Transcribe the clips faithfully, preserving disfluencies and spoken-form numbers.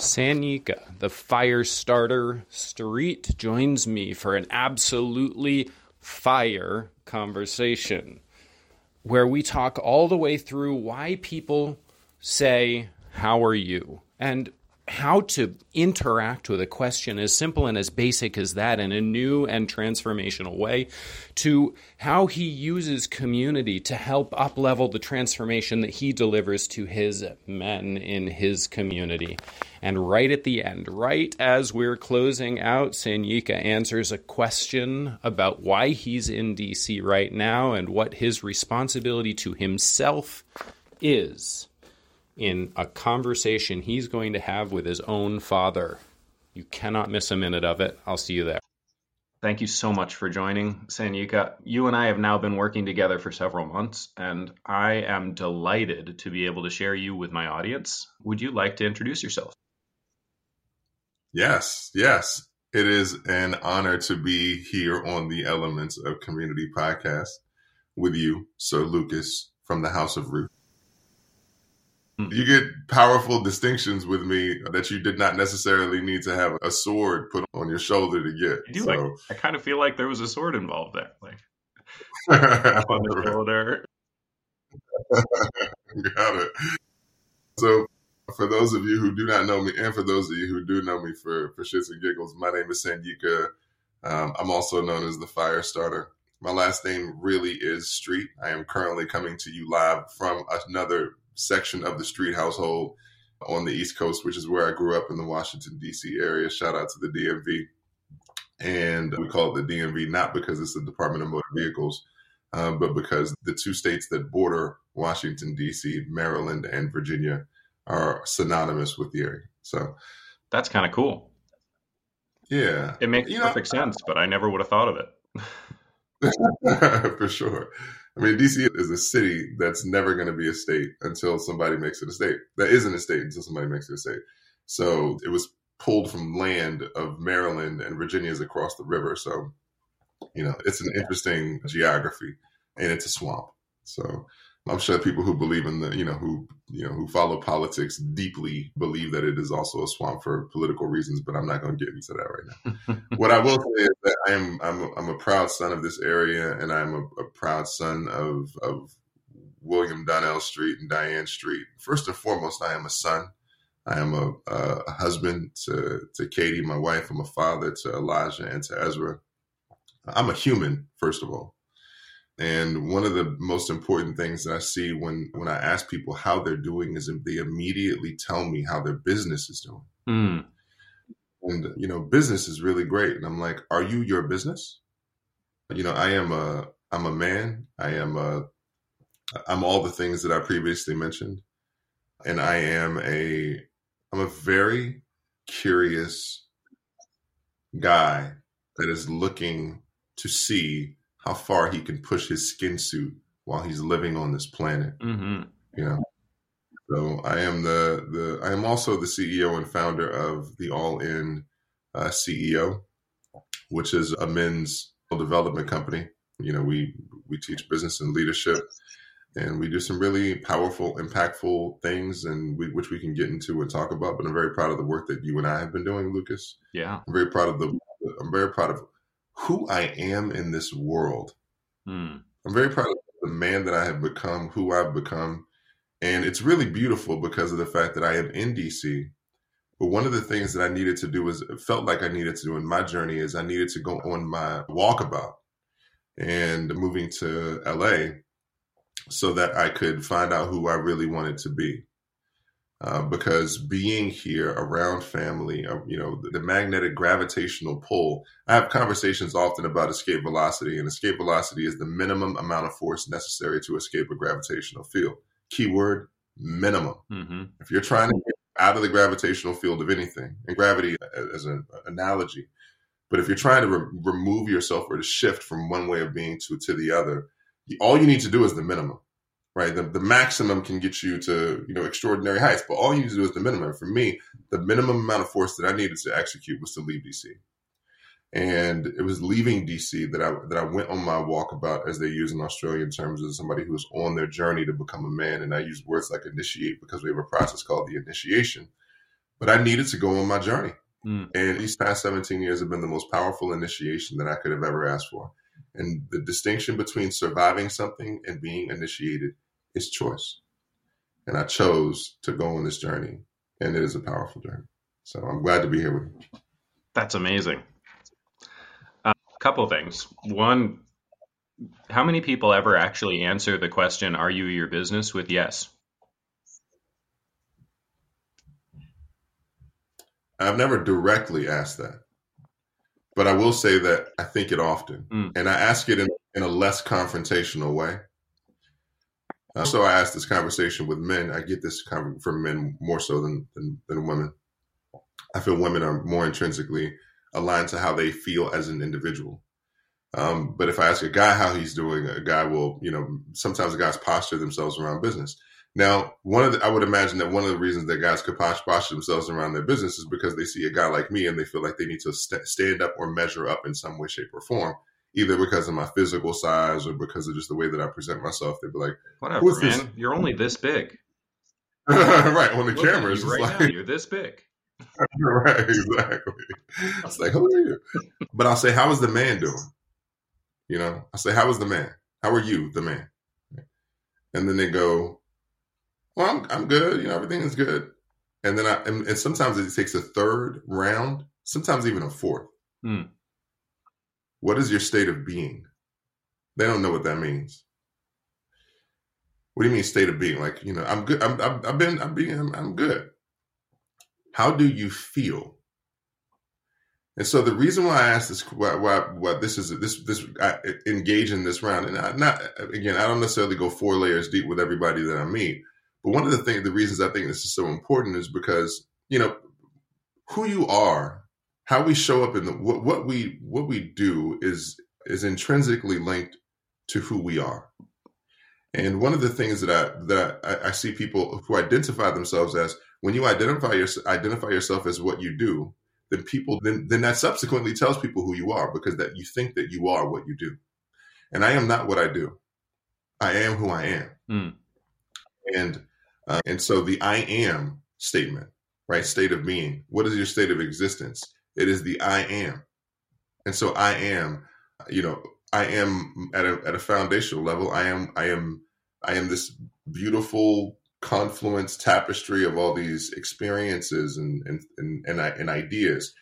Sanyika, the fire starter street, joins me for an absolutely fire conversation where we talk all the way through why people say, "How are you?" and how to interact with a question as simple and as basic as that in a new and transformational way, to how he uses community to help up-level the transformation that he delivers to his men in his community. And right at the end, right as we're closing out, Sanyika answers a question about why he's in D C right now and what his responsibility to himself is in a conversation he's going to have with his own father. You cannot miss a minute of it. I'll see you there. Thank you so much for joining, Sanyika. You and I have now been working together for several months, and I am delighted to be able to share you with my audience. Would you like to introduce yourself? Yes, yes. It is an honor to be here on the Elements of Community Podcast with you, Sir Lucas from the House of Ruth. You get powerful distinctions with me that you did not necessarily need to have a sword put on your shoulder to get. I do, so. like, I kind of feel like there was a sword involved there. Like, on the shoulder. Got it. So for those of you who do not know me, and for those of you who do know me for, for shits and giggles, my name is Sanyika. Um, I'm also known as the fire starter. My last name really is Street. I am currently coming to you live from another section of the Street household on the East Coast, which is where I grew up in the Washington, D C area. Shout out to the D M V. And we call it the D M V not because it's the Department of Motor Vehicles, um, but because the two states that border Washington, D C, Maryland, and Virginia are synonymous with the area. So that's kind of cool. Yeah. It makes you perfect know, sense, but I never would have thought of it. For sure. I mean, D C is a city that's never going to be a state until somebody makes it a state. That isn't a state until somebody makes it a state. So it was pulled from land of Maryland, and Virginia is across the river. So, you know, it's an interesting geography, and it's a swamp. So I'm sure people who believe in the, you know, who, you know, who follow politics deeply believe that it is also a swamp for political reasons, but I'm not going to get into that right now. What I will say is that I am, I'm, I'm a proud son of this area, and I'm a, a proud son of, of William Donnell Street and Diane Street. First and foremost, I am a son. I am a, a husband to, to Katie, my wife. I'm a father to Elijah and to Ezra. I'm a human, first of all. And one of the most important things that I see when, when I ask people how they're doing is they immediately tell me how their business is doing. Mm. And, you know, business is really great. And I'm like, are you your business? You know, I am a, I'm a man. I am a, I'm all the things that I previously mentioned. And I am a, I'm a very curious guy that is looking to see how far he can push his skin suit while he's living on this planet. Mm-hmm. You know, so I am the, the, I am also the C E O and founder of the All In uh, C E O, which is a men's development company. You know, we, we teach business and leadership, and we do some really powerful, impactful things, and we, which we can get into and talk about, but I'm very proud of the work that you and I have been doing, Lucas. Yeah. I'm very proud of the, I'm very proud of who I am in this world. Hmm. I'm very proud of the man that I have become, who I've become. And it's really beautiful because of the fact that I am in D C. But one of the things that I needed to do was, it felt like I needed to do in my journey is I needed to go on my walkabout and moving to L A so that I could find out who I really wanted to be. Uh, because being here around family, uh, you know, the, the magnetic gravitational pull, I have conversations often about escape velocity, and escape velocity is the minimum amount of force necessary to escape a gravitational field. Keyword, minimum. Mm-hmm. If you're trying to get out of the gravitational field of anything, and gravity as an analogy, but if you're trying to re- remove yourself or to shift from one way of being to, to the other, all you need to do is the minimum. Right. The, the maximum can get you to, you know, extraordinary heights, but all you need to do is the minimum. For me, the minimum amount of force that I needed to execute was to leave D C. And it was leaving D C that I that I went on my walkabout, as they use in Australian terms, as somebody who is on their journey to become a man. And I use words like initiate because we have a process called the initiation, but I needed to go on my journey. Mm. And these past seventeen years have been the most powerful initiation that I could have ever asked for. And the distinction between surviving something and being initiated is choice. And I chose to go on this journey, and it is a powerful journey. So I'm glad to be here with you. That's amazing. A uh, couple things. One, how many people ever actually answer the question, are you your business, with yes? I've never directly asked that, but I will say that I think it often, mm. and I ask it in, in a less confrontational way. Uh, so I ask this conversation with men. I get this con- from men more so than, than than women. I feel women are more intrinsically aligned to how they feel as an individual. Um, but if I ask a guy how he's doing, a guy will, you know, sometimes guys posture themselves around business. Now, one of the, I would imagine that one of the reasons that guys could posture themselves around their business is because they see a guy like me and they feel like they need to st- stand up or measure up in some way, shape, or form, either because of my physical size or because of just the way that I present myself. They'd be like, whatever, man, this? You're only this big. Right. On the Look cameras. You right like, now, you're this big. Right. Exactly. It's like, who are you? But I'll say, how is the man doing? You know, I say, how is the man? How are you, the man? And then they go, well, I'm, I'm good. You know, everything is good. And then I, and, and sometimes it takes a third round, sometimes even a fourth. Hmm. What is your state of being? They don't know what that means. What do you mean state of being? Like, you know, I'm good. I'm, I'm, I've been, I'm being, I'm, I'm good. How do you feel? And so the reason why I ask this, why, why, why this is this, this, I engage in this round, and I not, again, I don't necessarily go four layers deep with everybody that I meet, but one of the things, the reasons I think this is so important is because, you know, who you are, how we show up in the, what, what we, what we do is, is intrinsically linked to who we are. And one of the things that I, that I, I see people who identify themselves as, when you identify your, identify yourself as what you do, then people, then, then that subsequently tells people who you are, because that you think that you are what you do. And I am not what I do. I am who I am. Mm. And, uh, and so the I am statement, right? State of being. What is your state of existence? It is the I am. And so I am, you know, I am at a, at a foundational level. I am, I am, I am this beautiful confluence tapestry of all these experiences and, and, and, and, and ideas.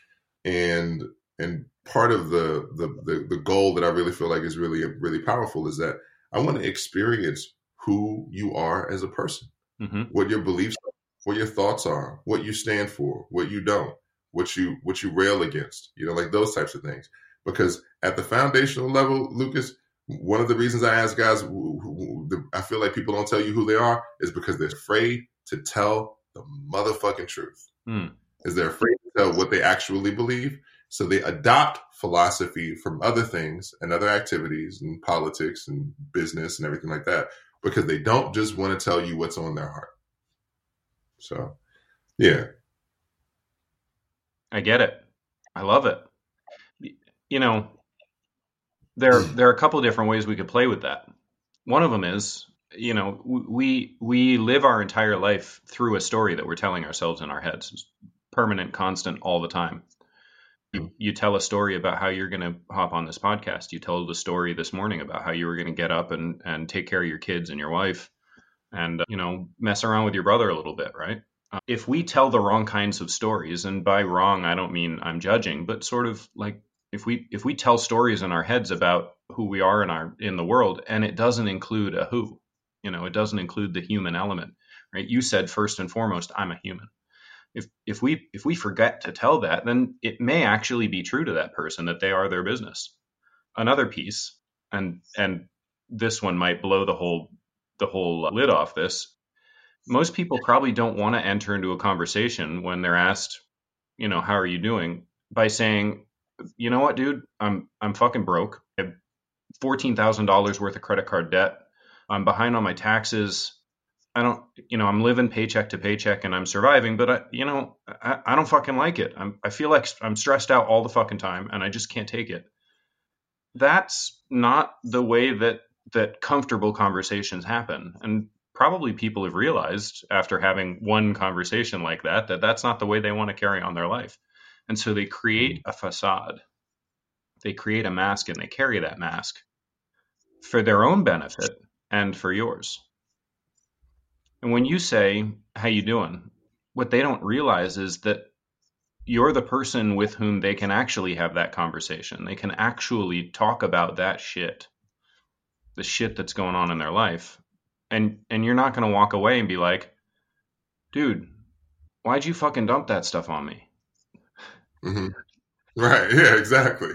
And, and part of the, the, the, the goal that I really feel like is really, really powerful is that I want to experience who you are as a person, mm-hmm. what your beliefs are, what your thoughts are, what you stand for, what you don't, what you, what you rail against, you know, like those types of things. Because at the foundational level, Lucas, one of the reasons I ask guys, who, who, the, I feel like people don't tell you who they are, is because they're afraid to tell the motherfucking truth. Mm. Is they're afraid to tell what they actually believe. So they adopt philosophy from other things and other activities and politics and business and everything like that, because they don't just want to tell you what's on their heart. So, yeah. I get it. I love it. You know, There, there are a couple of different ways we could play with that. One of them is, you know, we we live our entire life through a story that we're telling ourselves in our heads. It's permanent, constant, all the time. You, you tell a story about how you're going to hop on this podcast. You told a story this morning about how you were going to get up and, and take care of your kids and your wife and, uh, you know, mess around with your brother a little bit, right? Uh, if we tell the wrong kinds of stories, and by wrong, I don't mean I'm judging, but sort of like, If we if we tell stories in our heads about who we are in our in the world, and it doesn't include a who, you know, it doesn't include the human element, right? You said first and foremost, I'm a human. If if we if we forget to tell that, then it may actually be true to that person that they are their business. Another piece, and and this one might blow the whole the whole lid off this. Most people probably don't want to enter into a conversation when they're asked, you know, how are you doing, by saying, you know what, dude, I'm, I'm fucking broke. I have fourteen thousand dollars worth of credit card debt. I'm behind on my taxes. I don't, you know, I'm living paycheck to paycheck and I'm surviving, but I, you know, I, I don't fucking like it. I'm, I feel like I'm stressed out all the fucking time and I just can't take it. That's not the way that, that comfortable conversations happen. And probably people have realized after having one conversation like that, that that's not the way they want to carry on their life. And so they create a facade. They create a mask and they carry that mask for their own benefit and for yours. And when you say, how you doing? What they don't realize is that you're the person with whom they can actually have that conversation. They can actually talk about that shit, the shit that's going on in their life. And and you're not going to walk away and be like, dude, why'd you fucking dump that stuff on me? Mm-hmm. Right. Yeah, exactly.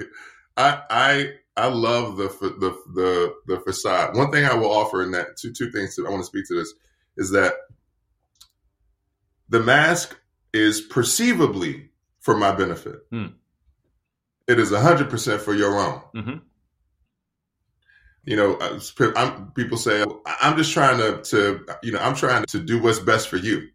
I, I, I love the, the, the, the facade. One thing I will offer in that two, two things that I want to speak to this is that the mask is perceivably for my benefit. Mm. It is a hundred percent for your own. Mm-hmm. You know, I'm, people say, I'm just trying to, to, you know, I'm trying to do what's best for you.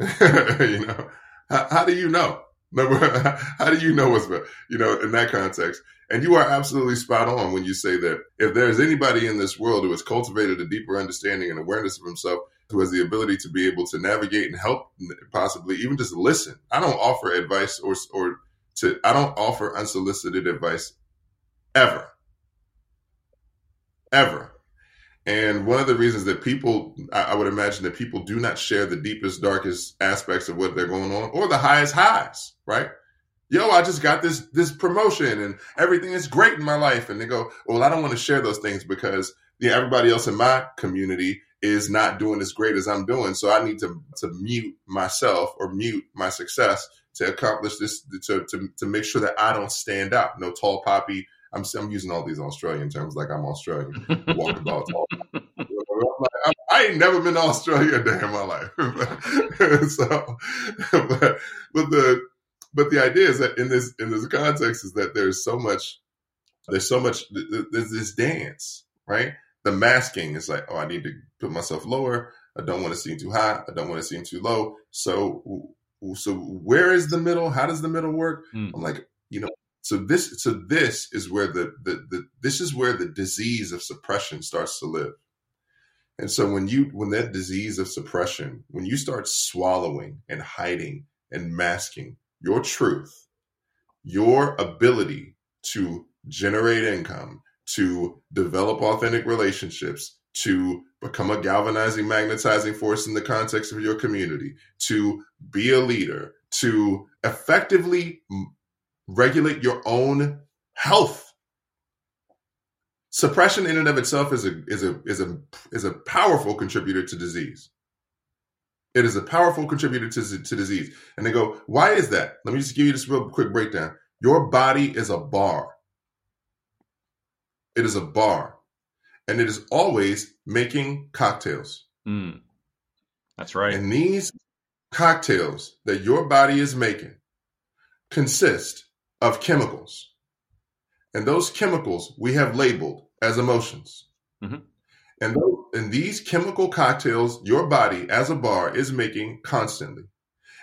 You know, how, how do you know? Number, how do you know what's best? You know, in that context. And you are absolutely spot on when you say that if there's anybody in this world who has cultivated a deeper understanding and awareness of himself, who has the ability to be able to navigate and help, possibly even just listen. I don't offer advice or, or to, I don't offer unsolicited advice ever. Ever. And one of the reasons that people, I would imagine that people do not share the deepest, darkest aspects of what they're going on or the highest highs, right? Yo, I just got this, this promotion and everything is great in my life. And they go, well, I don't want to share those things because yeah, everybody else in my community is not doing as great as I'm doing. So I need to, to mute myself or mute my success to accomplish this, to, to, to make sure that I don't stand out. No tall poppy. I'm, I'm using all these Australian terms like I'm Australian. Walk about. I'm like, I ain't never been to Australia a day in my life. so, but, but the but the idea is that in this in this context is that there's so much there's so much there's this dance, right? The masking is like, oh, I need to put myself lower. I don't want to seem too high. I don't want to seem too low. So so where is the middle? How does the middle work? Mm. I'm like, you know. So this, so this is where the, the, the this is where the disease of suppression starts to live. And so when you, when that disease of suppression, when you start swallowing and hiding and masking your truth, your ability to generate income, to develop authentic relationships, to become a galvanizing, magnetizing force in the context of your community, to be a leader, to effectively regulate your own health. Suppression in and of itself is a is a is a is a powerful contributor to disease. It is a powerful contributor to, to disease. And they go, why is that? Let me just give you this real quick breakdown. Your body is a bar. It is a bar. And it is always making cocktails. Mm. That's right. And these cocktails that your body is making consist of chemicals. And those chemicals we have labeled as emotions. Mm-hmm. And, th- and these chemical cocktails your body as a bar is making constantly.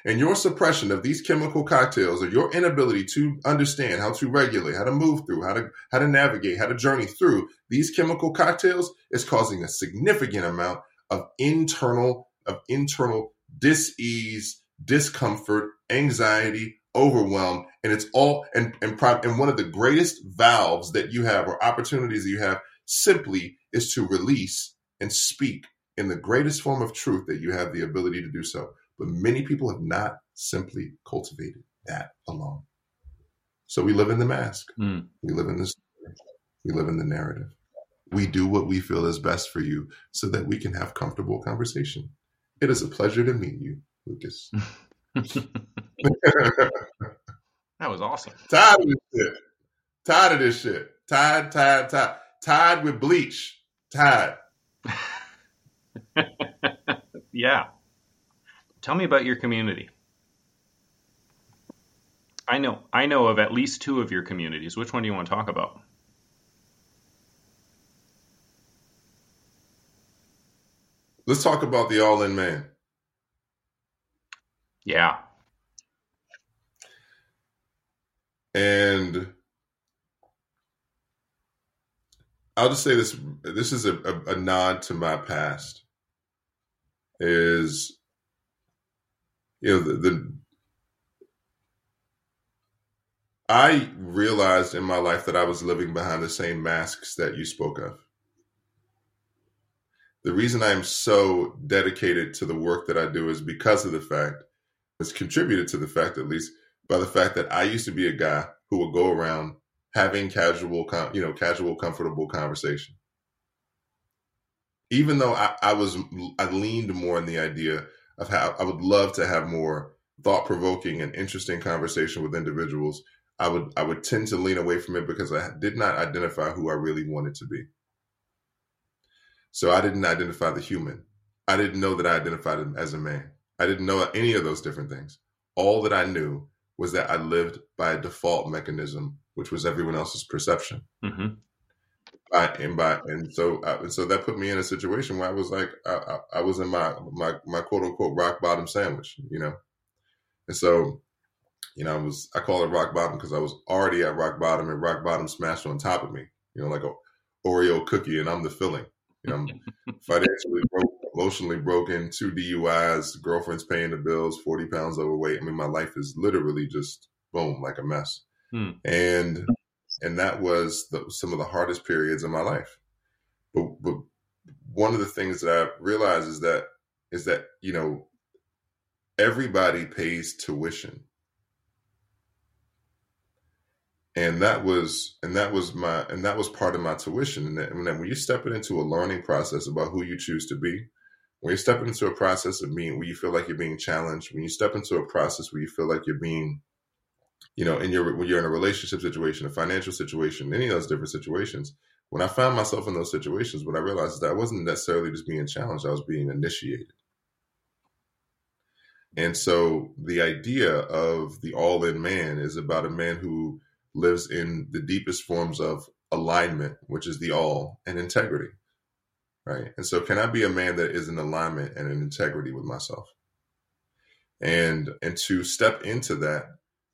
And your suppression of these chemical cocktails or your inability to understand how to regulate, how to move through, how to, how to navigate, how to journey through these chemical cocktails is causing a significant amount of internal, of internal dis-ease, discomfort, anxiety, overwhelmed, and it's all and and, pro- and one of the greatest valves that you have or opportunities that you have simply is to release and speak in the greatest form of truth that you have the ability to do so. But many people have not simply cultivated that alone. So we live in the mask. Mm. We live in this. We live in the narrative. We do what we feel is best for you so that we can have comfortable conversation. It is a pleasure to meet you, Lucas. That was awesome. Tired of this shit. Tired of this shit. Tired, tired, tired. Tired with bleach. Tired. Yeah. Tell me about your community. I know. I know of at least two of your communities. Which one do you want to talk about? Let's talk about the All In Man. Yeah. And I'll just say this, this is a, a, a nod to my past. is, you know, the, the I realized in my life that I was living behind the same masks that you spoke of. The reason I'm so dedicated to the work that I do is because of the fact, it's contributed to the fact, at least, by the fact that I used to be a guy who would go around having casual, you know, casual, comfortable conversation. Even though I, I was, I leaned more on the idea of how I would love to have more thought-provoking and interesting conversation with individuals, I would, I would tend to lean away from it because I did not identify who I really wanted to be. So I didn't identify the human. I didn't know that I identified as a man. I didn't know any of those different things. All that I knew was that I lived by a default mechanism, which was everyone else's perception. Mm-hmm. I, and by and so I, and so that put me in a situation where I was like, I, I, I was in my, my my quote unquote rock bottom sandwich, you know. And so, you know, I was I call it rock bottom because I was already at rock bottom, and rock bottom smashed on top of me, you know, like a Oreo cookie, and I'm the filling. You know, I'm financially broke, emotionally broken, two D U Is, girlfriend's paying the bills, forty pounds overweight. I mean, my life is literally just boom, like a mess. Hmm. And and that was the, some of the hardest periods in my life. But, but one of the things that I realized is that is that, you know, everybody pays tuition. And that was, and that was my, and that was part of my tuition. And that, and that when you step into a learning process about who you choose to be, when you step into a process of being, where you feel like you're being challenged, when you step into a process where you feel like you're being, you know, in your, when you're in a relationship situation, a financial situation, any of those different situations, when I found myself in those situations, what I realized is that I wasn't necessarily just being challenged, I was being initiated. And so the idea of the all-in man is about a man who lives in the deepest forms of alignment, which is the all, and integrity, right? And so can I be a man that is in alignment and in integrity with myself? And and to step into that,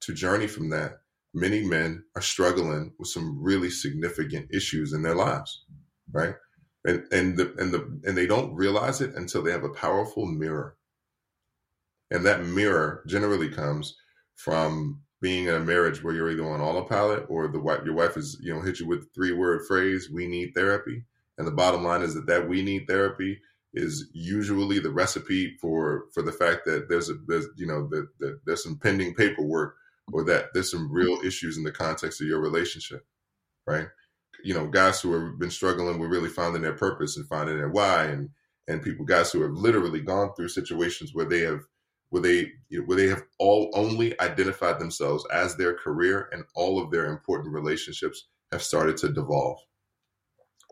to journey from that, many men are struggling with some really significant issues in their lives, right? And and the, and the and they don't realize it until they have a powerful mirror. And that mirror generally comes from being in a marriage where you're either on autopilot or the wife, your wife is, you know, hit you with the three word phrase, we need therapy. And the bottom line is that that we need therapy is usually the recipe for, for the fact that there's a, there's, you know, the, the, there's some pending paperwork, or that there's some real issues in the context of your relationship, right? You know, guys who have been struggling with really finding their purpose and finding their why, and, and people, guys who have literally gone through situations where they have, where they you know, where they have all only identified themselves as their career, and all of their important relationships have started to devolve.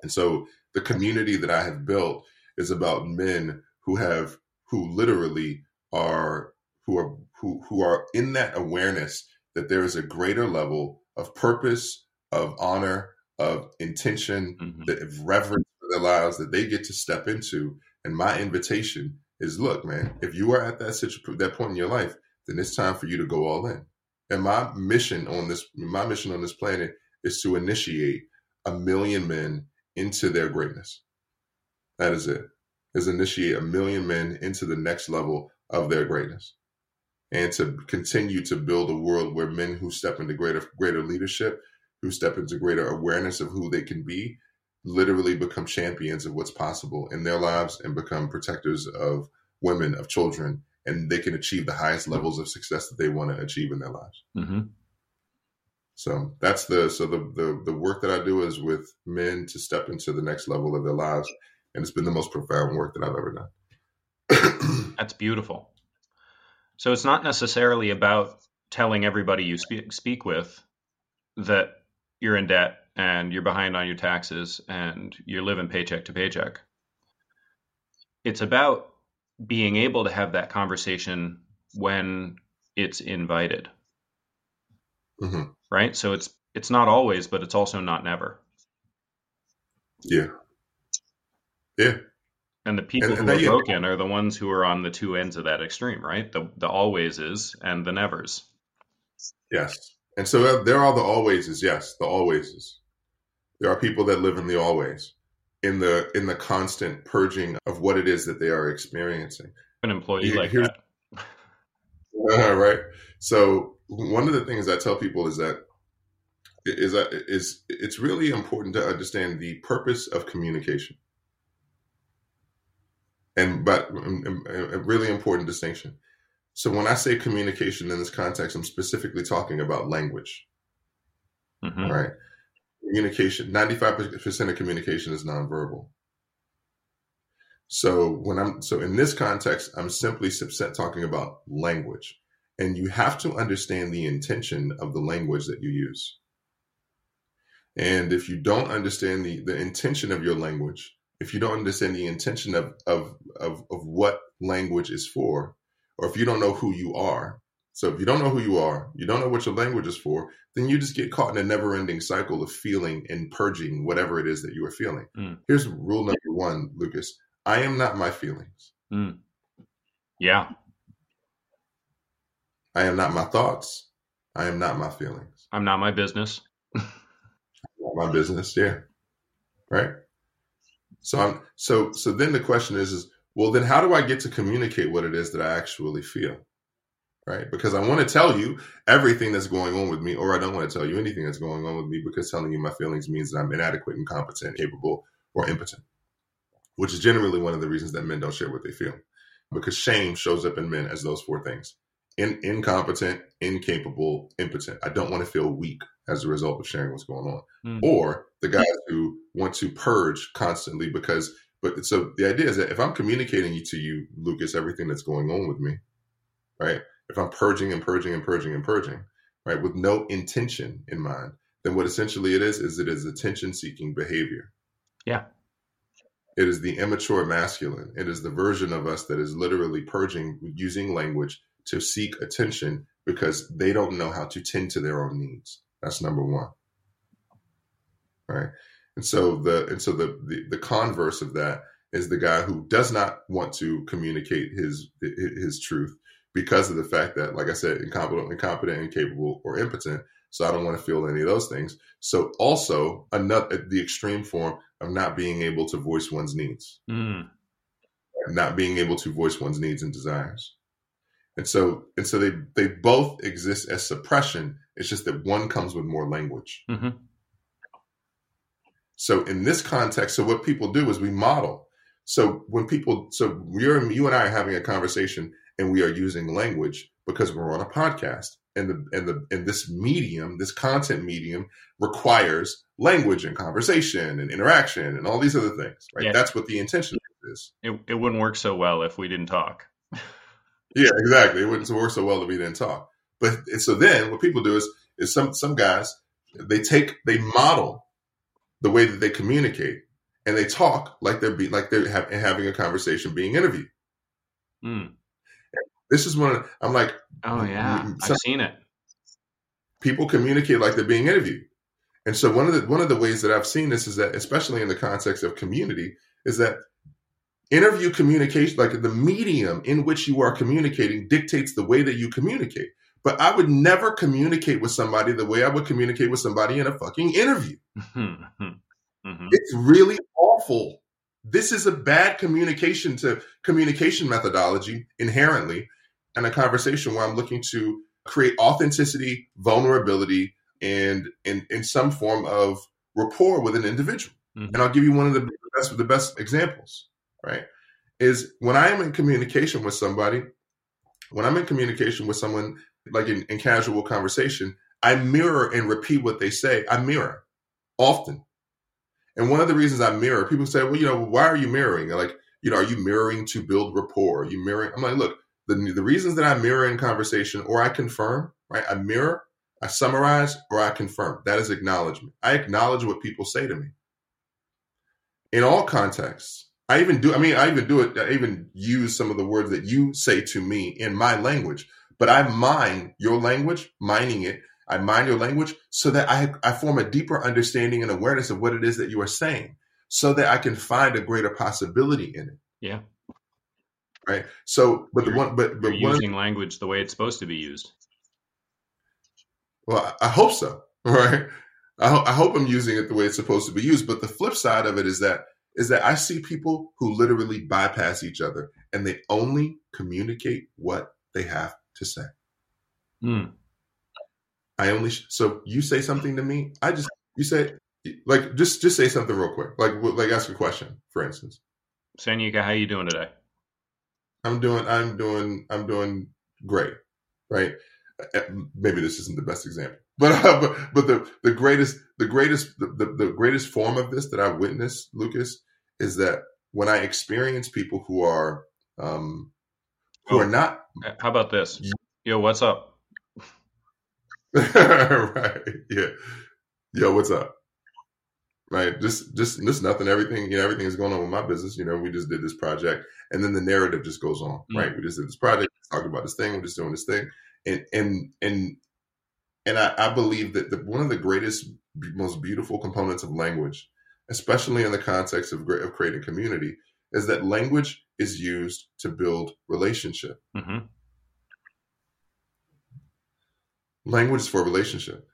And so the community that I have built is about men who have who literally are who are who who are in that awareness that there is a greater level of purpose, of honor, of intention, mm-hmm. that of reverence for their lives that they get to step into. And my invitation is, look, man, if you are at that situ- that point in your life, then it's time for you to go all in. And my mission on this, my mission on this planet is to initiate a million men into their greatness. That is it, is initiate a million men into the next level of their greatness, and to continue to build a world where men who step into greater, greater leadership, who step into greater awareness of who they can be, literally become champions of what's possible in their lives and become protectors of women, of children, and they can achieve the highest levels of success that they want to achieve in their lives. Mm-hmm. So that's the, so the, the, the work that I do is with men to step into the next level of their lives. And it's been the most profound work that I've ever done. That's beautiful. So it's not necessarily about telling everybody you speak, speak with that you're in debt and you're behind on your taxes and you're living paycheck to paycheck. It's about being able to have that conversation when it's invited. Mm-hmm. Right? So it's, it's not always, but it's also not never. Yeah. Yeah. And the people and, who and are that, yeah. broken are the ones who are on the two ends of that extreme, right? The, the always is and the nevers. Yes. And so there are the alwayses. Yes. The alwayses. There are people that live in the always. in the in the constant purging of what it is that they are experiencing. An employee you, like that. Uh, right. So one of the things I tell people is that is that is it's really important to understand the purpose of communication. And but a really important distinction. So when I say communication in this context, I'm specifically talking about language. Mm-hmm. All right. Communication, ninety-five percent of communication is nonverbal. So when I'm, so in this context, I'm simply talking about language, and you have to understand the intention of the language that you use. And if you don't understand the, the intention of your language, if you don't understand the intention of, of, of, of what language is for, or if you don't know who you are, so if you don't know who you are, you don't know what your language is for, then you just get caught in a never-ending cycle of feeling and purging whatever it is that you are feeling. Mm. Here's rule number one, Lucas. I am not my feelings. Mm. Yeah. I am not my thoughts. I am not my feelings. I'm not my business. Not my business, yeah. Right? So I'm, so so then the question is, is, well, then how do I get to communicate what it is that I actually feel? Right? Because I want to tell you everything that's going on with me, or I don't want to tell you anything that's going on with me, because telling you my feelings means that I'm inadequate, incompetent, capable, or impotent, which is generally one of the reasons that men don't share what they feel, because shame shows up in men as those four things: in, incompetent, incapable, impotent. I don't want to feel weak as a result of sharing what's going on. Mm. Or the guys who want to purge constantly because, but so the idea is that if I'm communicating to you, Lucas, everything that's going on with me, right? If I'm purging and purging and purging and purging, right, with no intention in mind, then what essentially it is, is it is attention-seeking behavior. Yeah. It is the immature masculine. It is the version of us that is literally purging, using language to seek attention because they don't know how to tend to their own needs. That's number one. Right. And so the and so the the, the converse of that is the guy who does not want to communicate his his truth, because of the fact that, like I said, incompetent, incompetent, incapable, or impotent. So I don't want to feel any of those things. So also another, the extreme form of not being able to voice one's needs, mm. not being able to voice one's needs and desires. And so, and so they, they both exist as suppression. It's just that one comes with more language. Mm-hmm. So in this context, so what people do is we model. So when people, so you're, you and I are having a conversation, and we are using language because we're on a podcast, and the and the and this medium, this content medium, requires language and conversation and interaction and all these other things, right? Yeah. That's what the intention is. It it wouldn't work so well if we didn't talk. Yeah, exactly. It wouldn't work so well if we didn't talk. But so then, what people do is is some some guys they take they model the way that they communicate, and they talk like they're be, like they're ha- having a conversation, being interviewed. Mm. This is one of, I'm like, oh yeah, some, I've seen it. People communicate like they're being interviewed. And so one of the, one of the ways that I've seen this is that, especially in the context of community, is that interview communication, like the medium in which you are communicating dictates the way that you communicate. But I would never communicate with somebody the way I would communicate with somebody in a fucking interview. Mm-hmm. Mm-hmm. It's really awful. This is a bad communication to communication methodology inherently. And a conversation where I'm looking to create authenticity, vulnerability, and in in some form of rapport with an individual. Mm-hmm. And I'll give you one of the best the best examples, right? Is when I am in communication with somebody, when I'm in communication with someone, like in, in casual conversation, I mirror and repeat what they say. I mirror often. And one of the reasons I mirror, people say, well, you know, why are you mirroring? They're like, you know, are you mirroring to build rapport? Are you mirroring? I'm like, look. The, the reasons that I mirror in conversation, or I confirm, right? I mirror, I summarize, or I confirm. That is acknowledgement. I acknowledge what people say to me. In all contexts, I even do, I mean, I even do it, I even use some of the words that you say to me in my language, but I mine your language, mining it. I mine your language so that I, I form a deeper understanding and awareness of what it is that you are saying, so that I can find a greater possibility in it. Yeah. Right. So, but you're, the one, but, but you're using one, language the way it's supposed to be used. Well, I, I hope so. Right. I, ho- I hope I'm using it the way it's supposed to be used. But the flip side of it is that is that I see people who literally bypass each other and they only communicate what they have to say. Mm. I only, so you say something to me, I just, you say, like, just, just say something real quick. Like, like ask a question, for instance. Sanyika, how you doing today? I'm doing, I'm doing, I'm doing great. Right. Maybe this isn't the best example, but, uh, but, but the, the greatest, the greatest, the, the, the greatest form of this that I've witnessed, Lucas, is that when I experience people who are, um, who oh, are not, how about this? Yo, what's up? Right. Yeah. Yo, what's up? Right. Just, just, just nothing. Everything, you know, everything is going on with my business. You know, we just did this project, and then the narrative just goes on. Mm-hmm. Right. We just did this project, talking about this thing. We're just doing this thing. And, and, and, and I, I believe that the, one of the greatest, most beautiful components of language, especially in the context of, of creating community, is that language is used to build relationship. Mm-hmm. Language is for relationship.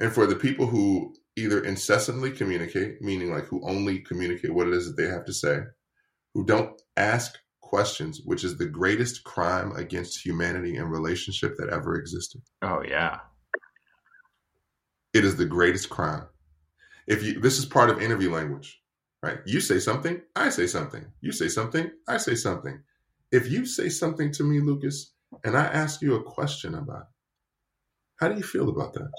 And for the people who either incessantly communicate, meaning like who only communicate what it is that they have to say, who don't ask questions, which is the greatest crime against humanity and relationship that ever existed. Oh, yeah. It is the greatest crime. If you, this is part of interview language, right? You say something, I say something. You say something, I say something. If you say something to me, Lucas, and I ask you a question about it, how do you feel about that?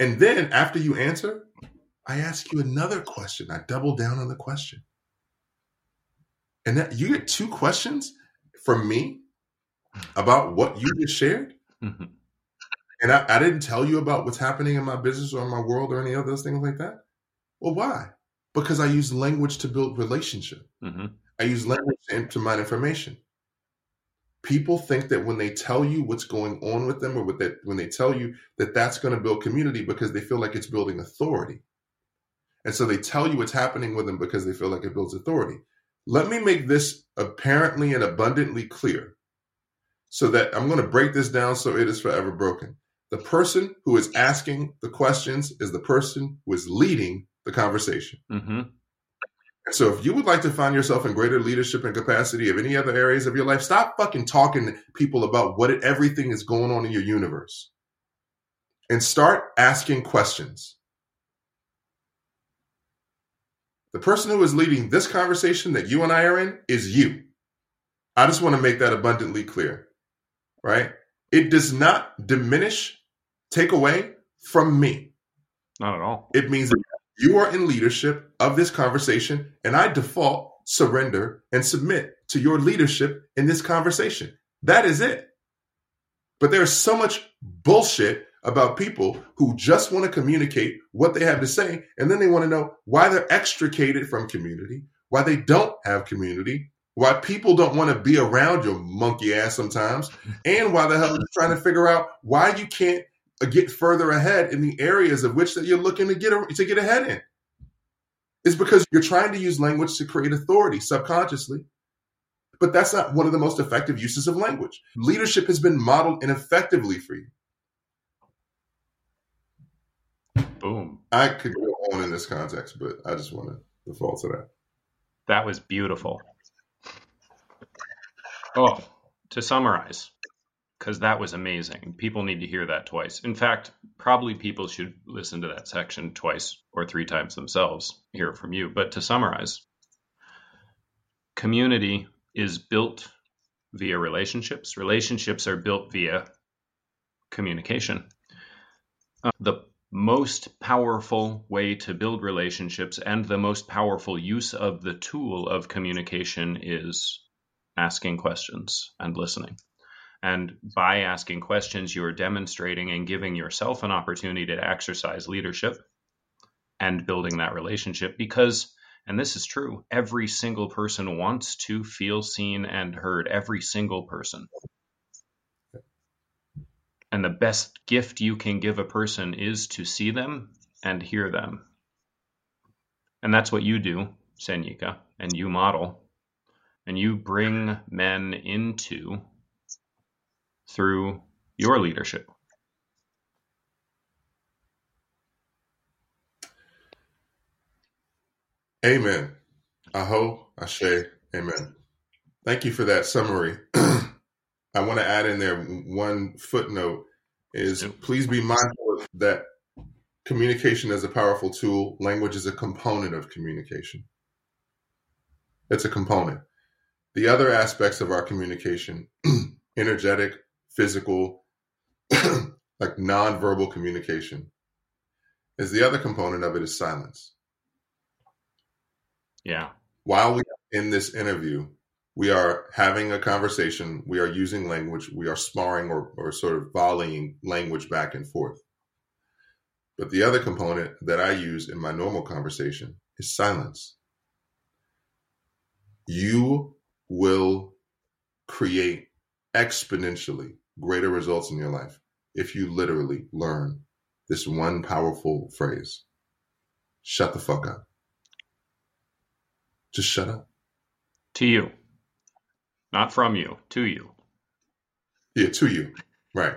And then after you answer, I ask you another question. I double down on the question. And that you get two questions from me about what you just shared. Mm-hmm. And I, I didn't tell you about what's happening in my business or in my world or any of those things like that. Well, why? Because I use language to build relationship. Mm-hmm. I use language to implement information. People think that when they tell you what's going on with them or with that, when they tell you that that's going to build community because they feel like it's building authority. And so they tell you what's happening with them because they feel like it builds authority. Let me make this apparently and abundantly clear so that I'm going to break this down so it is forever broken. The person who is asking the questions is the person who is leading the conversation. Mm-hmm. So if you would like to find yourself in greater leadership and capacity of any other areas of your life, stop fucking talking to people about what it, everything is going on in your universe and start asking questions. The person who is leading this conversation that you and I are in is you. I just want to make that abundantly clear, right? It does not diminish, take away from me. Not at all. It means that you are in leadership of this conversation, and I default, surrender, and submit to your leadership in this conversation. That is it. But there's so much bullshit about people who just want to communicate what they have to say, and then they want to know why they're extricated from community, why they don't have community, why people don't want to be around your monkey ass sometimes, and why the hell you're trying to figure out why you can't get further ahead in the areas of which that you're looking to get to get ahead in. It's because you're trying to use language to create authority subconsciously, but that's not one of the most effective uses of language. Leadership has been modeled ineffectively for you. Boom. I could go on in this context, but I just want to default to that. That was beautiful. Oh, to summarize, because that was amazing. People need to hear that twice. In fact, probably people should listen to that section twice or three times themselves, hear from you. But to summarize, community is built via relationships. Relationships are built via communication. Uh, the most powerful way to build relationships and the most powerful use of the tool of communication is asking questions and listening. And by asking questions, you are demonstrating and giving yourself an opportunity to exercise leadership and building that relationship because, and this is true, every single person wants to feel seen and heard, every single person. And the best gift you can give a person is to see them and hear them. And that's what you do, Sanyika, and you model, and you bring men into through your leadership. Amen. Aho, Ashe, amen. Thank you for that summary. I want to add in there one footnote is please be mindful that communication is a powerful tool. Language is a component of communication. It's a component. The other aspects of our communication, energetic, physical, like nonverbal communication, is the other component of it is silence. Yeah. While we are in this interview, we are having a conversation. We are using language. We are sparring or, or sort of volleying language back and forth. But the other component that I use in my normal conversation is silence. You will create exponentially greater results in your life if you literally learn this one powerful phrase. Shut the fuck up. Just shut up. To you. Not from you, to you. Yeah, to you. Right.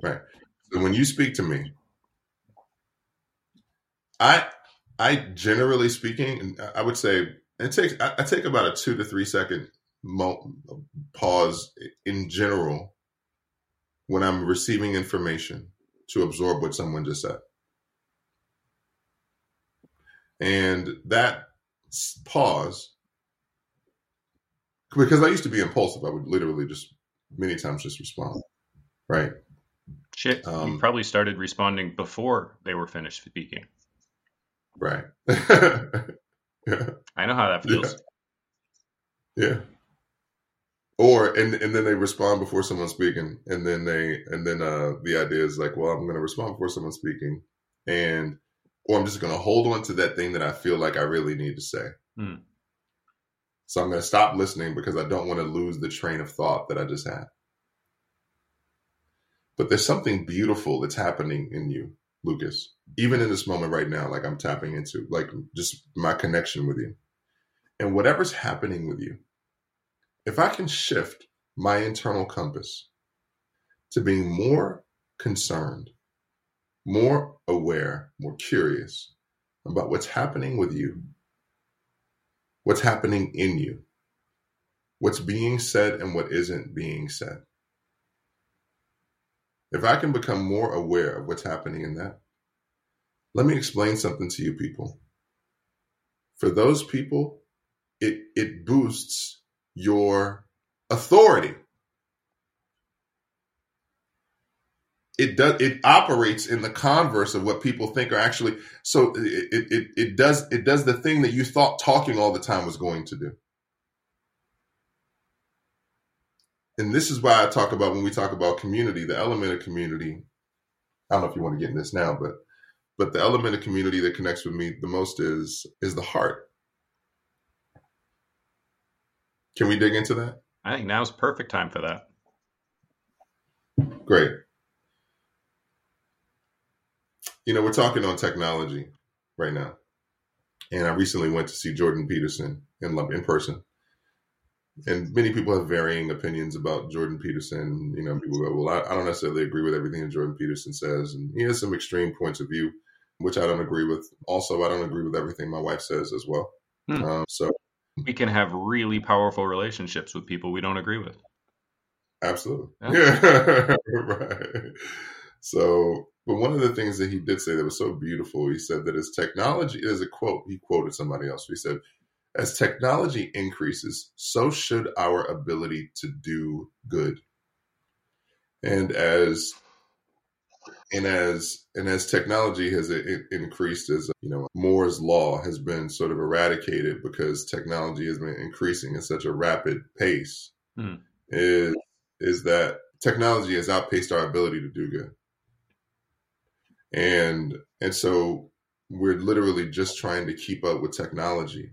Right. So when you speak to me, I I generally speaking, I would say it takes I, I take about a two to three second mo- pause in general when I'm receiving information to absorb what someone just said. And that pause, because I used to be impulsive, I would literally just many times just respond, right? Shit, um, you probably started responding before they were finished speaking. Right. Yeah. I know how that feels. Yeah. Yeah. Or, and, and then they respond before someone's speaking. And then they, and then uh, the idea is like, well, I'm going to respond before someone's speaking. And, or I'm just going to hold on to that thing that I feel like I really need to say. Mm. So I'm going to stop listening because I don't want to lose the train of thought that I just had. But there's something beautiful that's happening in you, Lucas, even in this moment right now, like I'm tapping into, like just my connection with you. And whatever's happening with you, if I can shift my internal compass to being more concerned, more aware, more curious about what's happening with you, what's happening in you, what's being said and what isn't being said. If I can become more aware of what's happening in that, let me explain something to you people. For those people, it, it boosts your authority. It does. It operates in the converse of what people think are actually. So it, it it does it does the thing that you thought talking all the time was going to do. And this is why I talk about when we talk about community, the element of community. I don't know if you want to get in this now, but but the element of community that connects with me the most is is the heart. Can we dig into that? I think now's perfect time for that. Great. You know, we're talking on technology right now. And I recently went to see Jordan Peterson in, in person. And many people have varying opinions about Jordan Peterson. You know, people go, well, I, I don't necessarily agree with everything that Jordan Peterson says. And he has some extreme points of view, which I don't agree with. Also, I don't agree with everything my wife says as well. Hmm. Um, so we can have really powerful relationships with people we don't agree with. Absolutely. Yeah. Yeah. Right. So, but one of the things that he did say that was so beautiful, he said that as technology, there's a quote, he quoted somebody else. He said, as technology increases, so should our ability to do good. And as, and as, and as technology has increased, as, you know, Moore's Law has been sort of eradicated because technology has been increasing at such a rapid pace, mm. is, is that technology has outpaced our ability to do good. And and so we're literally just trying to keep up with technology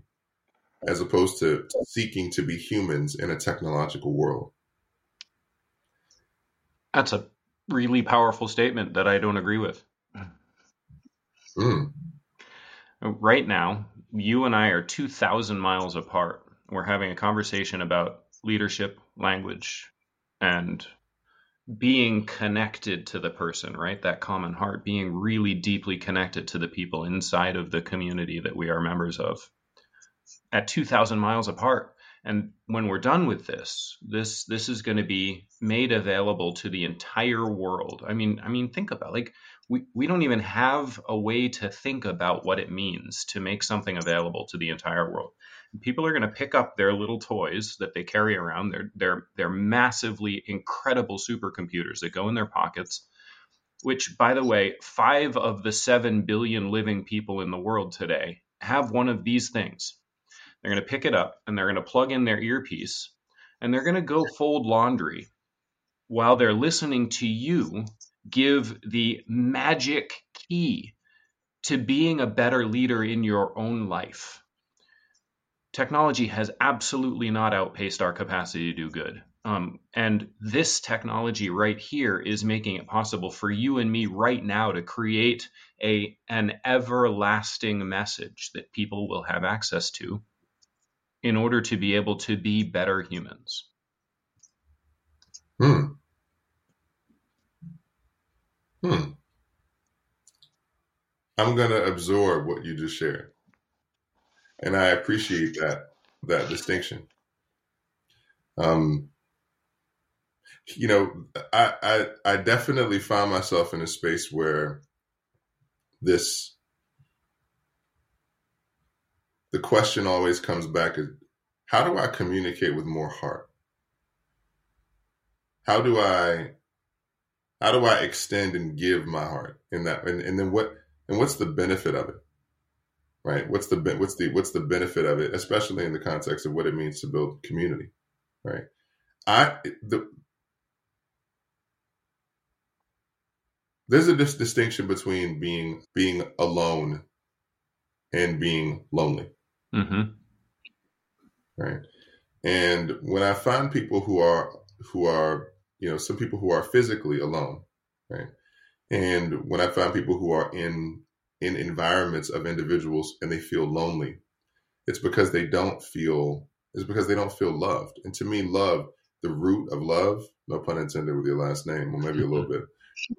as opposed to seeking to be humans in a technological world. That's a really powerful statement that I don't agree with. Mm. Right now, you and I are two thousand miles apart. We're having a conversation about leadership, language, and being connected to the person, right? That common heart, being really deeply connected to the people inside of the community that we are members of. at two thousand miles apart. And when we're done with this, this this is going to be made available to the entire world. I mean, I mean, think about it. Like we, we don't even have a way to think about what it means to make something available to the entire world. And people are going to pick up their little toys that they carry around, their their their massively incredible supercomputers that go in their pockets, which, by the way, five of the seven billion living people in the world today have one of these things. They're going to pick it up and they're going to plug in their earpiece and they're going to go fold laundry while they're listening to you give the magic key to being a better leader in your own life. Technology has absolutely not outpaced our capacity to do good. Um, and this technology right here is making it possible for you and me right now to create a an everlasting message that people will have access to in order to be able to be better humans. Hmm. Hmm. I'm going to absorb what you just shared. And I appreciate that, that distinction. Um, you know, I, I, I definitely find myself in a space where this, the question always comes back is, how do I communicate with more heart? How do I, how do I extend and give my heart in that? And, and then what, and what's the benefit of it? Right? What's the, what's the, what's the benefit of it, especially in the context of what it means to build community, right? I, the, there's a dis- distinction between being, being alone and being lonely. Mm-hmm. Right. And when I find people who are, who are, you know, some people who are physically alone, right. And when I find people who are in, in environments of individuals and they feel lonely, it's because they don't feel, it's because they don't feel loved. And to me, love, the root of love, no pun intended with your last name, or maybe a little bit,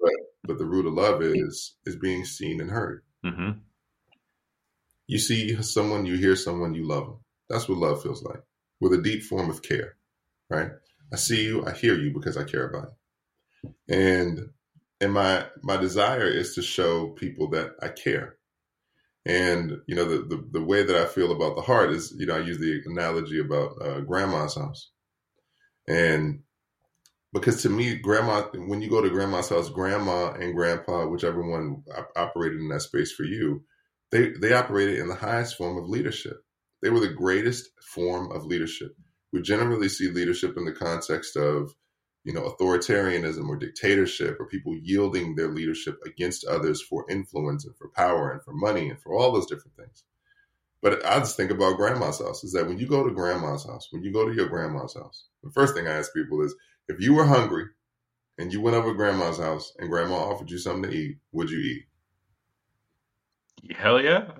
but, but the root of love is, is being seen and heard. Mm-hmm. You see someone, you hear someone, you love them. That's what love feels like, with a deep form of care, right? I see you, I hear you because I care about it. And and my my desire is to show people that I care. And, you know, the, the, the way that I feel about the heart is, you know, I use the analogy about uh, grandma's house. And because to me, grandma, when you go to grandma's house, grandma and grandpa, whichever one operated in that space for you, They they operated in the highest form of leadership. They were the greatest form of leadership. We generally see leadership in the context of, you know, authoritarianism or dictatorship, or people yielding their leadership against others for influence and for power and for money and for all those different things. But I just think about grandma's house is that when you go to grandma's house, when you go to your grandma's house, the first thing I ask people is, if you were hungry and you went over to grandma's house and grandma offered you something to eat, would you eat? Hell yeah.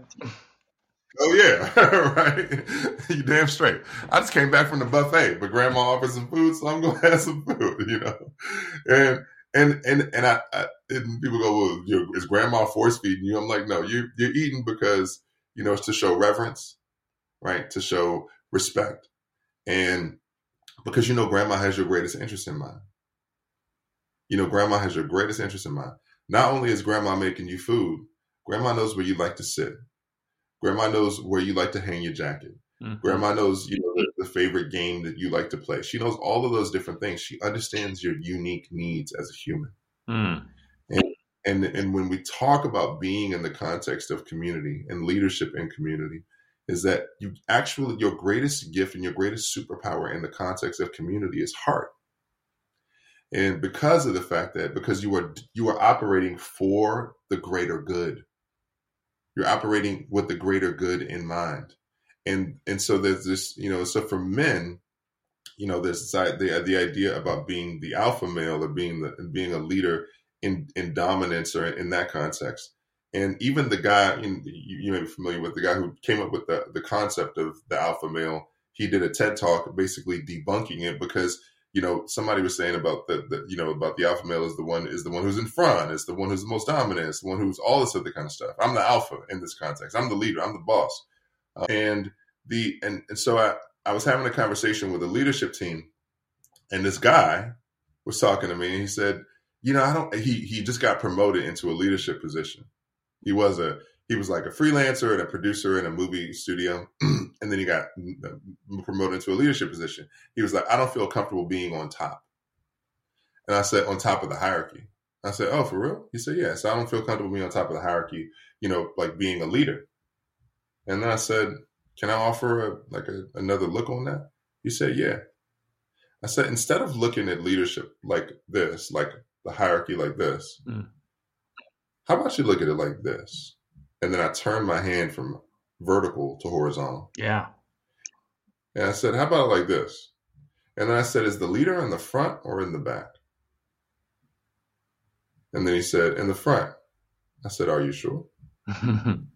Oh, yeah. Right. You damn straight. I just came back from the buffet, but grandma offered some food, so I'm going to have some food, you know. And and and, and I, I and people go, well, you know, is grandma force feeding you? I'm like, no, you, you're eating because, you know, it's to show reverence, right? To show respect. And because, you know, grandma has your greatest interest in mind. You know, grandma has your greatest interest in mind. Not only is grandma making you food, grandma knows where you like to sit. Grandma knows where you like to hang your jacket. Mm-hmm. Grandma knows, you know, the, the favorite game that you like to play. She knows all of those different things. She understands your unique needs as a human. Mm. And, and and when we talk about being in the context of community and leadership in community, is that you actually, your greatest gift and your greatest superpower in the context of community is heart. And because of the fact that, because you are you are operating for the greater good. You're operating with the greater good in mind. And and so there's this, you know, so for men, you know, there's the, the idea about being the alpha male or being the being a leader in, in dominance or in that context. And even the guy, you, you may be familiar with the guy who came up with the, the concept of the alpha male, he did a TED talk basically debunking it because, you know, somebody was saying about the, the, you know, about the alpha male is the one is the one who's in front, is the one who's the most dominant, is the one who's all this other kind of stuff. I'm the alpha in this context. I'm the leader. I'm the boss. Uh, and the, and, and so I, I was having a conversation with a leadership team, and this guy was talking to me, and he said, you know, I don't, he, he just got promoted into a leadership position. He was a, he was like a freelancer and a producer in a movie studio. And then he got promoted into a leadership position. He was like, I don't feel comfortable being on top. And I said, on top of the hierarchy. I said, oh, for real? He said, yeah. So I don't feel comfortable being on top of the hierarchy, you know, like being a leader. And then I said, can I offer a, like a, another look on that? He said, yeah. I said, instead of looking at leadership like this, like the hierarchy like this, mm. how about you look at it like this? And then I turned my hand from vertical to horizontal. Yeah. And I said, how about it like this? And then I said, is the leader in the front or in the back? And then he said, in the front. I said, are you sure? And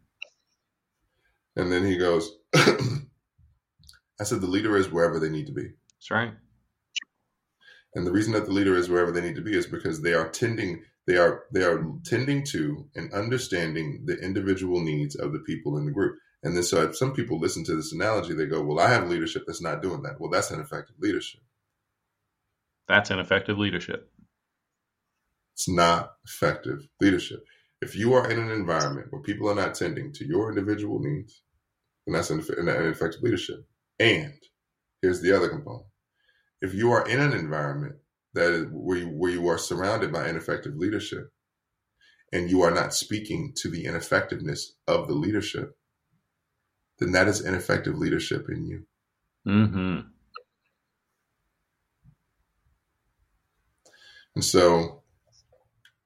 then he goes, I said, the leader is wherever they need to be. That's right. And the reason that the leader is wherever they need to be is because they are tending, they are, they are tending to and understanding the individual needs of the people in the group. And then so if some people listen to this analogy, they go, well, I have leadership that's not doing that. Well, that's ineffective leadership. That's ineffective leadership. It's not effective leadership. If you are in an environment where people are not tending to your individual needs, then that's an effective leadership. And here's the other component. If you are in an environment that is where you, where you are surrounded by ineffective leadership and you are not speaking to the ineffectiveness of the leadership, then that is ineffective leadership in you. Mm-hmm. And so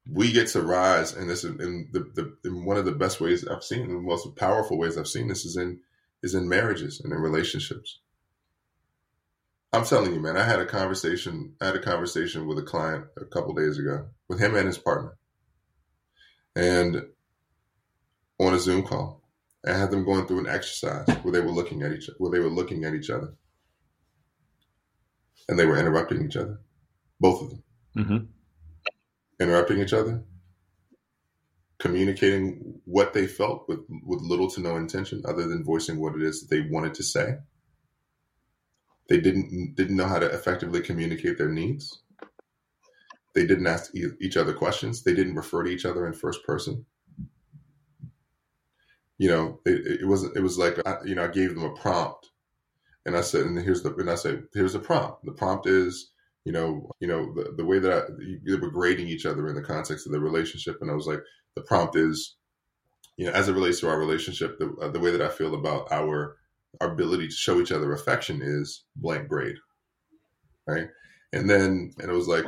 we get to rise, and this is in the, the in one of the best ways I've seen, the most powerful ways I've seen this is in is in marriages and in relationships. I'm telling you, man, I had a conversation, I had a conversation with a client a couple days ago, with him and his partner. And on a Zoom call, I had them going through an exercise where they were looking at each where they were looking at each other. And they were interrupting each other. Both of them. Mm-hmm. Interrupting each other, communicating what they felt with, with little to no intention other than voicing what it is that they wanted to say. They didn't didn't know how to effectively communicate their needs. They didn't ask each other questions. They didn't refer to each other in first person. You know, it, it wasn't. It was like I, you know, I gave them a prompt, and I said, and here's the and I said, here's the prompt. The prompt is, You know, you know the, the way that I, they were grading each other in the context of the relationship, and I was like, the prompt is, you know, as it relates to our relationship, the uh, the way that I feel about our our ability to show each other affection is blank grade, right? And then, and it was like,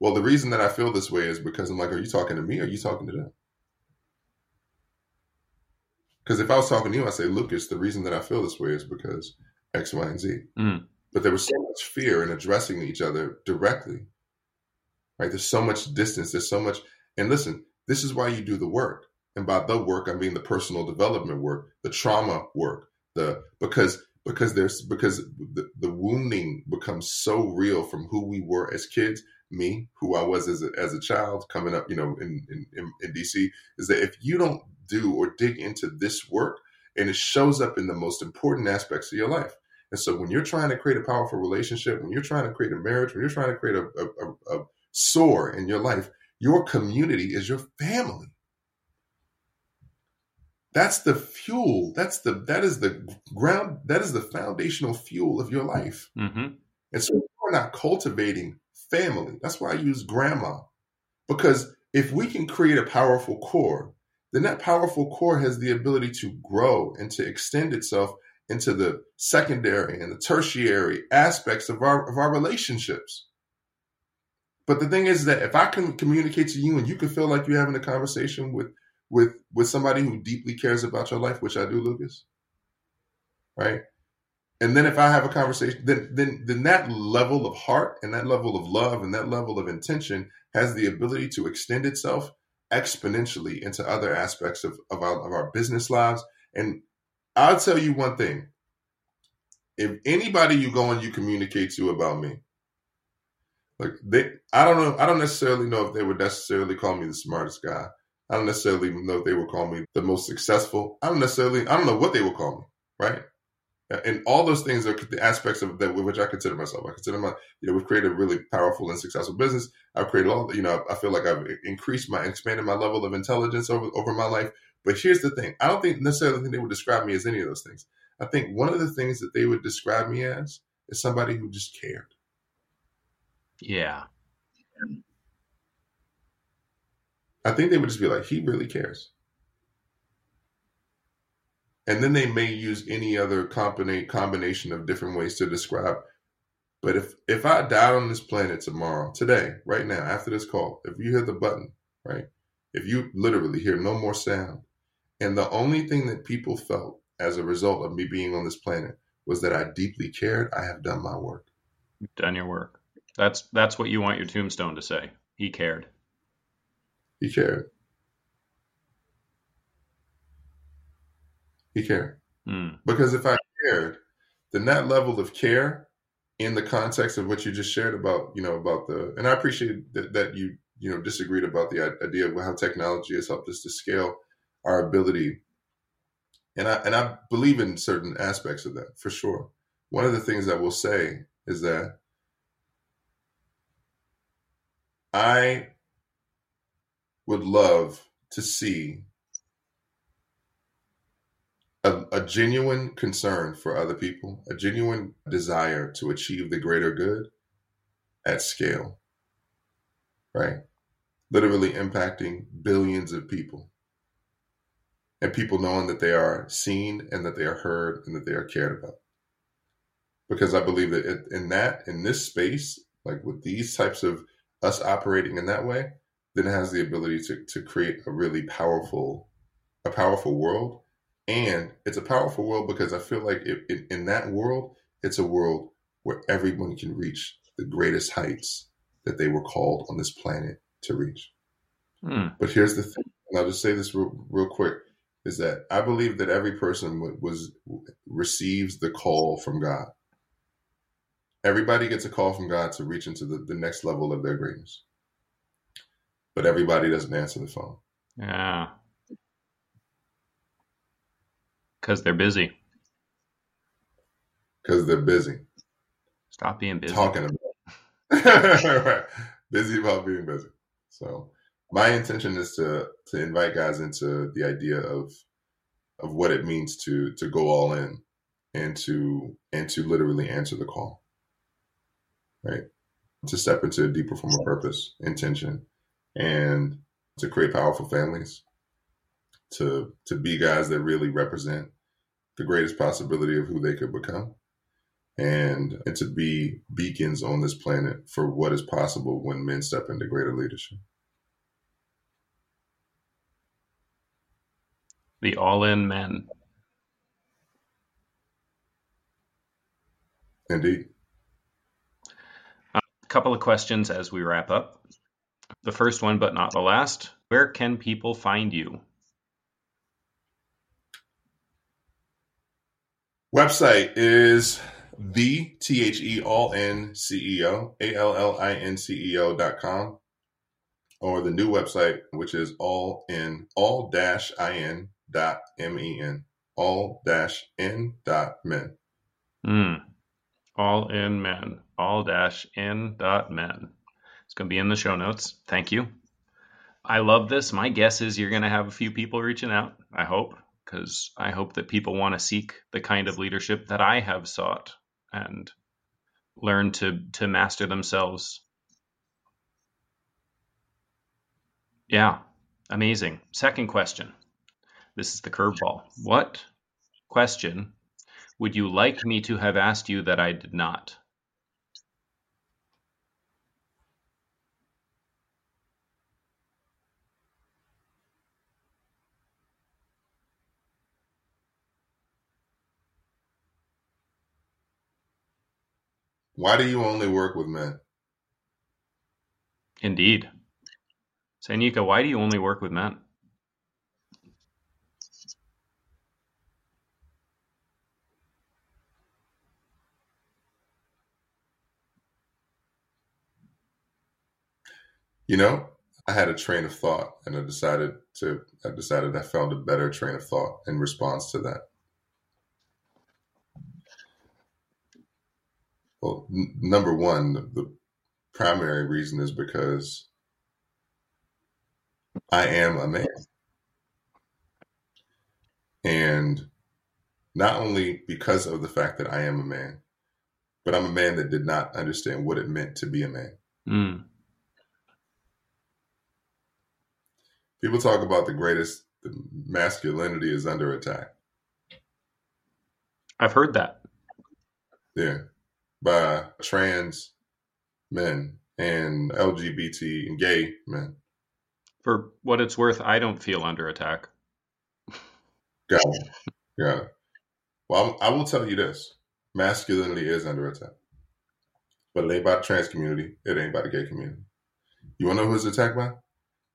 well, the reason that I feel this way is because I'm like, are you talking to me? Or are you talking to them? Because if I was talking to you, I say, Lucas, the reason that I feel this way is because X, Y, and Z. Mm. But there was so much fear in addressing each other directly, right? There's so much distance. There's so much. And listen, this is why you do the work. And by the work, I mean the personal development work, the trauma work, the because because there's because the, the wounding becomes so real from who we were as kids. Me, who I was as a, as a child coming up, you know, in, in, in D C, is that if you don't do or dig into this work, and it shows up in the most important aspects of your life. And so when you're trying to create a powerful relationship, when you're trying to create a marriage, when you're trying to create a, a, a, a soar in your life, your community is your family. That's the fuel. That's the, that is the ground. That is the foundational fuel of your life. Mm-hmm. And so we're not cultivating family. That's why I use grandma, because if we can create a powerful core, then that powerful core has the ability to grow and to extend itself into the secondary and the tertiary aspects of our of our relationships. But the thing is that if I can communicate to you and you can feel like you're having a conversation with with with somebody who deeply cares about your life, which I do, Lucas, right? And then if I have a conversation, then then then that level of heart and that level of love and that level of intention has the ability to extend itself exponentially into other aspects of of our, of our business lives. And I'll tell you one thing. If anybody you go and you communicate to about me, like they, I don't know, I don't necessarily know if they would necessarily call me the smartest guy. I don't necessarily know if they would call me the most successful. I don't necessarily, I don't know what they would call me, right? And all those things are the aspects of that which I consider myself. I consider my, you know, we've created a really powerful and successful business. I've created all, you know, I feel like I've increased my, expanded my level of intelligence over, over my life. But here's the thing. I don't think necessarily think they would describe me as any of those things. I think one of the things that they would describe me as is somebody who just cared. Yeah. I think they would just be like, he really cares. And then they may use any other combination of different ways to describe. But if, if I died on this planet tomorrow, today, right now, after this call, if you hear the button, right? If you literally hear no more sound, and the only thing that people felt as a result of me being on this planet was that I deeply cared, I have done my work. You've done your work. That's that's what you want your tombstone to say. He cared. He cared. He cared. Mm. Because if I cared, then that level of care in the context of what you just shared about, you know, about the, and I appreciate that, that you, you know, disagreed about the idea of how technology has helped us to scale our ability. And I, and I believe in certain aspects of that for sure. One of the things I will say is that I would love to see A, a genuine concern for other people, a genuine desire to achieve the greater good at scale, right? Literally impacting billions of people, and people knowing that they are seen and that they are heard and that they are cared about. Because I believe that it, in that, in this space, like with these types of us operating in that way, then it has the ability to, to create a really powerful, a powerful world. And it's a powerful world because I feel like it, it, in that world, it's a world where everyone can reach the greatest heights that they were called on this planet to reach. Hmm. But here's the thing, and I'll just say this real, real quick, is that I believe that every person w- was receives the call from God. Everybody gets a call from God to reach into the, the next level of their greatness. But everybody doesn't answer the phone. Yeah. Because they're busy. Because they're busy. Stop being busy. Talking about right. Busy about being busy. So my intention is to to invite guys into the idea of of what it means to to go all in and to and to literally answer the call. Right? To step into a deeper form of purpose, intention, and to create powerful families. To to be guys that really represent the greatest possibility of who they could become, and and to be beacons on this planet for what is possible when men step into greater leadership. The all-in men. Indeed. A couple of questions as we wrap up. The first one, but not the last. Where can people find you? Website is the T H E All-In C E O, A L L I N C E O dot com, or the new website, which is all in all dash in dot men, all dash in dot men. Mm. All in men, all dash in dot men. It's going to be in the show notes. Thank you. I love this. My guess is you're going to have a few people reaching out, I hope. Because I hope that people want to seek the kind of leadership that I have sought and learn to to master themselves. Yeah, amazing. Second question. This is the curveball. What question would you like me to have asked you that I did not? Why do you only work with men? Indeed. Sanyika, why do you only work with men? You know, I had a train of thought and I decided to, I decided I found a better train of thought in response to that. Well, n- number one, the primary reason is because I am a man. And not only because of the fact that I am a man, but I'm a man that did not understand what it meant to be a man. Mm. People talk about the greatest the masculinity is under attack. I've heard that. Yeah. By trans men and L G B T and gay men. For what it's worth, I don't feel under attack. Got it. Got it. Well, I will tell you this. Masculinity is under attack. But it ain't by the trans community. It ain't by the gay community. You want to know who it's attacked by?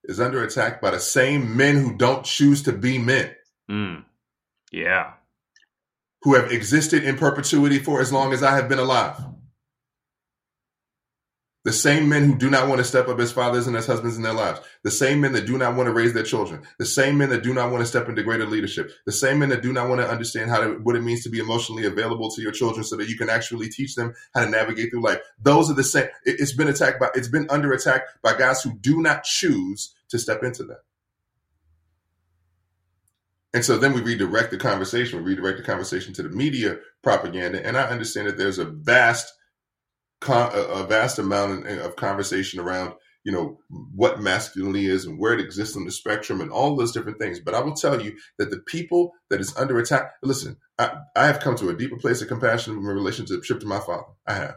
It's under attack by the same men who don't choose to be men. Mm. Yeah. Who have existed in perpetuity for as long as I have been alive. The same men who do not want to step up as fathers and as husbands in their lives. The same men that do not want to raise their children. The same men that do not want to step into greater leadership. The same men that do not want to understand how to, what it means to be emotionally available to your children so that you can actually teach them how to navigate through life. Those are the same. It, it's been attacked by, it's been under attack by guys who do not choose to step into that. And so then we redirect the conversation. We redirect the conversation to the media propaganda. And I understand that there's a vast a vast amount of conversation around, you know, what masculinity is and where it exists on the spectrum and all those different things. But I will tell you that the people that is under attack, listen, I, I have come to a deeper place of compassion in my relationship to my father. I have.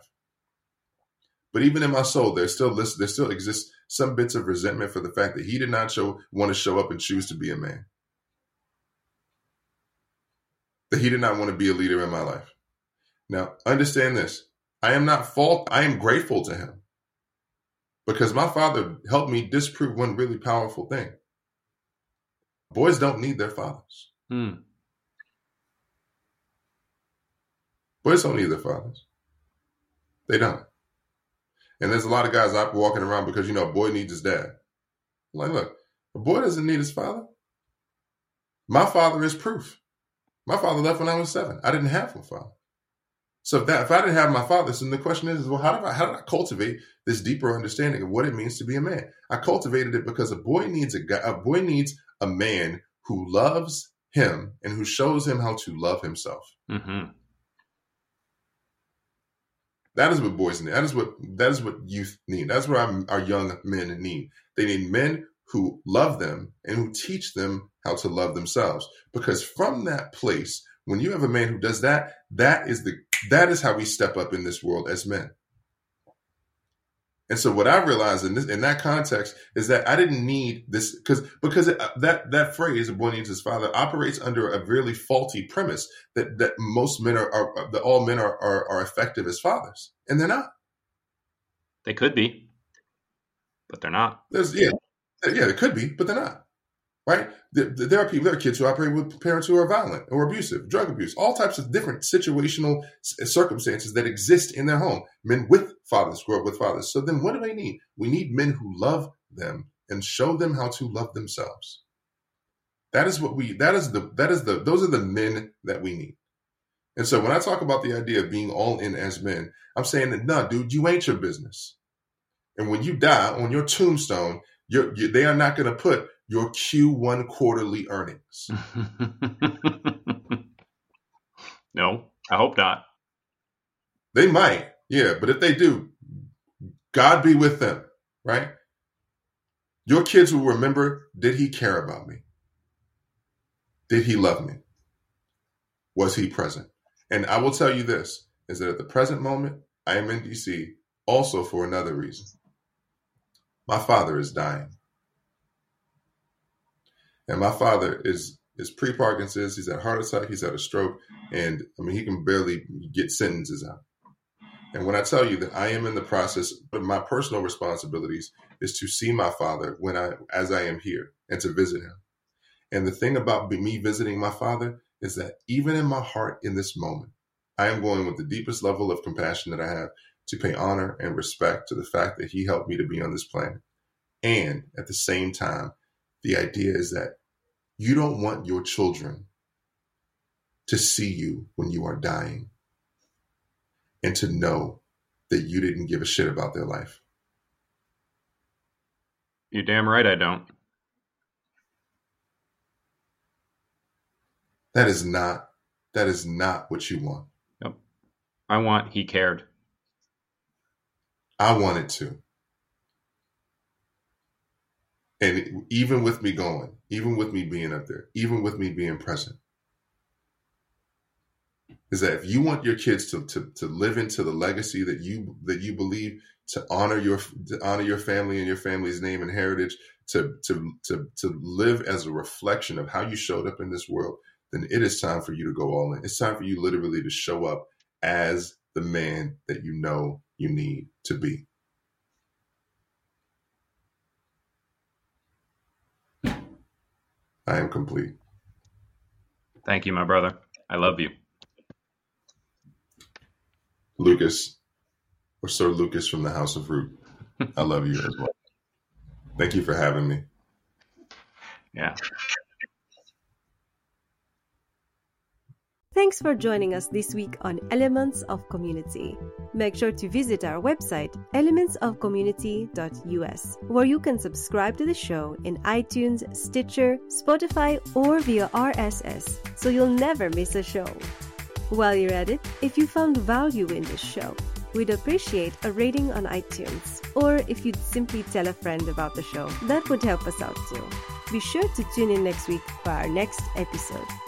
But even in my soul, there still there still exists some bits of resentment for the fact that he did not show, want to show up and choose to be a man. That he did not want to be a leader in my life. Now, understand this. I am not fault. I am grateful to him because my father helped me disprove one really powerful thing. Boys don't need their fathers. Hmm. Boys don't need their fathers. They don't. And there's a lot of guys out walking around because, you know, a boy needs his dad. I'm like, look, a boy doesn't need his father. My father is proof. My father left when I was seven. I didn't have a father. So if, that, if I didn't have my father, then the question is, well, how did I how did I cultivate this deeper understanding of what it means to be a man? I cultivated it because a boy needs a guy, a boy needs a man who loves him and who shows him how to love himself. Mm-hmm. That is what boys need. That is what that is what youth need. That's what our, our young men need. They need men who love them and who teach them how to love themselves. Because from that place, when you have a man who does that, that is the That is how we step up in this world as men. And so what I realized in this, in that context is that I didn't need this because because it, that that phrase, a boy needs his father, operates under a really faulty premise that that most men are, are that all men are, are are effective as fathers, and they're not. They could be, but they're not. There's, yeah, yeah, they could be, but they're not. Right? There are people, there are kids who operate with parents who are violent or abusive, drug abuse, all types of different situational circumstances that exist in their home. Men with fathers grow up with fathers. So then what do they need? We need men who love them and show them how to love themselves. That is what we, that is the, that is the, those are the men that we need. And so when I talk about the idea of being all in as men, I'm saying that, no, dude, you ain't your business. And when you die on your tombstone, you're, you, they are not going to put your Q one quarterly earnings. No, I hope not. They might. Yeah. But if they do, God be with them, right? Your kids will remember, did he care about me? Did he love me? Was he present? And I will tell you this, is that at the present moment, I am in D C also for another reason. My father is dying. And my father is is pre-Parkinson's. He's had a heart attack. He's had a stroke. And, I mean, he can barely get sentences out. And when I tell you that I am in the process, but my personal responsibilities is to see my father when I as I am here and to visit him. And the thing about me visiting my father is that even in my heart in this moment, I am going with the deepest level of compassion that I have to pay honor and respect to the fact that he helped me to be on this planet. And at the same time, the idea is that you don't want your children to see you when you are dying. and to know that you didn't give a shit about their life. You're damn right I don't. That is not, that is not what you want. Nope. I want he cared. I wanted to. And even with me going, even with me being up there, even with me being present, is that if you want your kids to to, to live into the legacy that you that you believe, to honor your to honor your family and your family's name and heritage, to to to to live as a reflection of how you showed up in this world, then it is time for you to go all in. It's time for you literally to show up as the man that you know you need to be. I am complete. Thank you, my brother. I love you. Lucas, or Sir Lucas from the House of Ruth, I love you as well. Thank you for having me. Yeah. Thanks for joining us this week on Elements of Community. Make sure to visit our website, elements of community dot u s, where you can subscribe to the show in iTunes, Stitcher, Spotify, or via R S S, so you'll never miss a show. While you're at it, if you found value in this show, we'd appreciate a rating on iTunes, or if you'd simply tell a friend about the show, that would help us out too. Be sure to tune in next week for our next episode.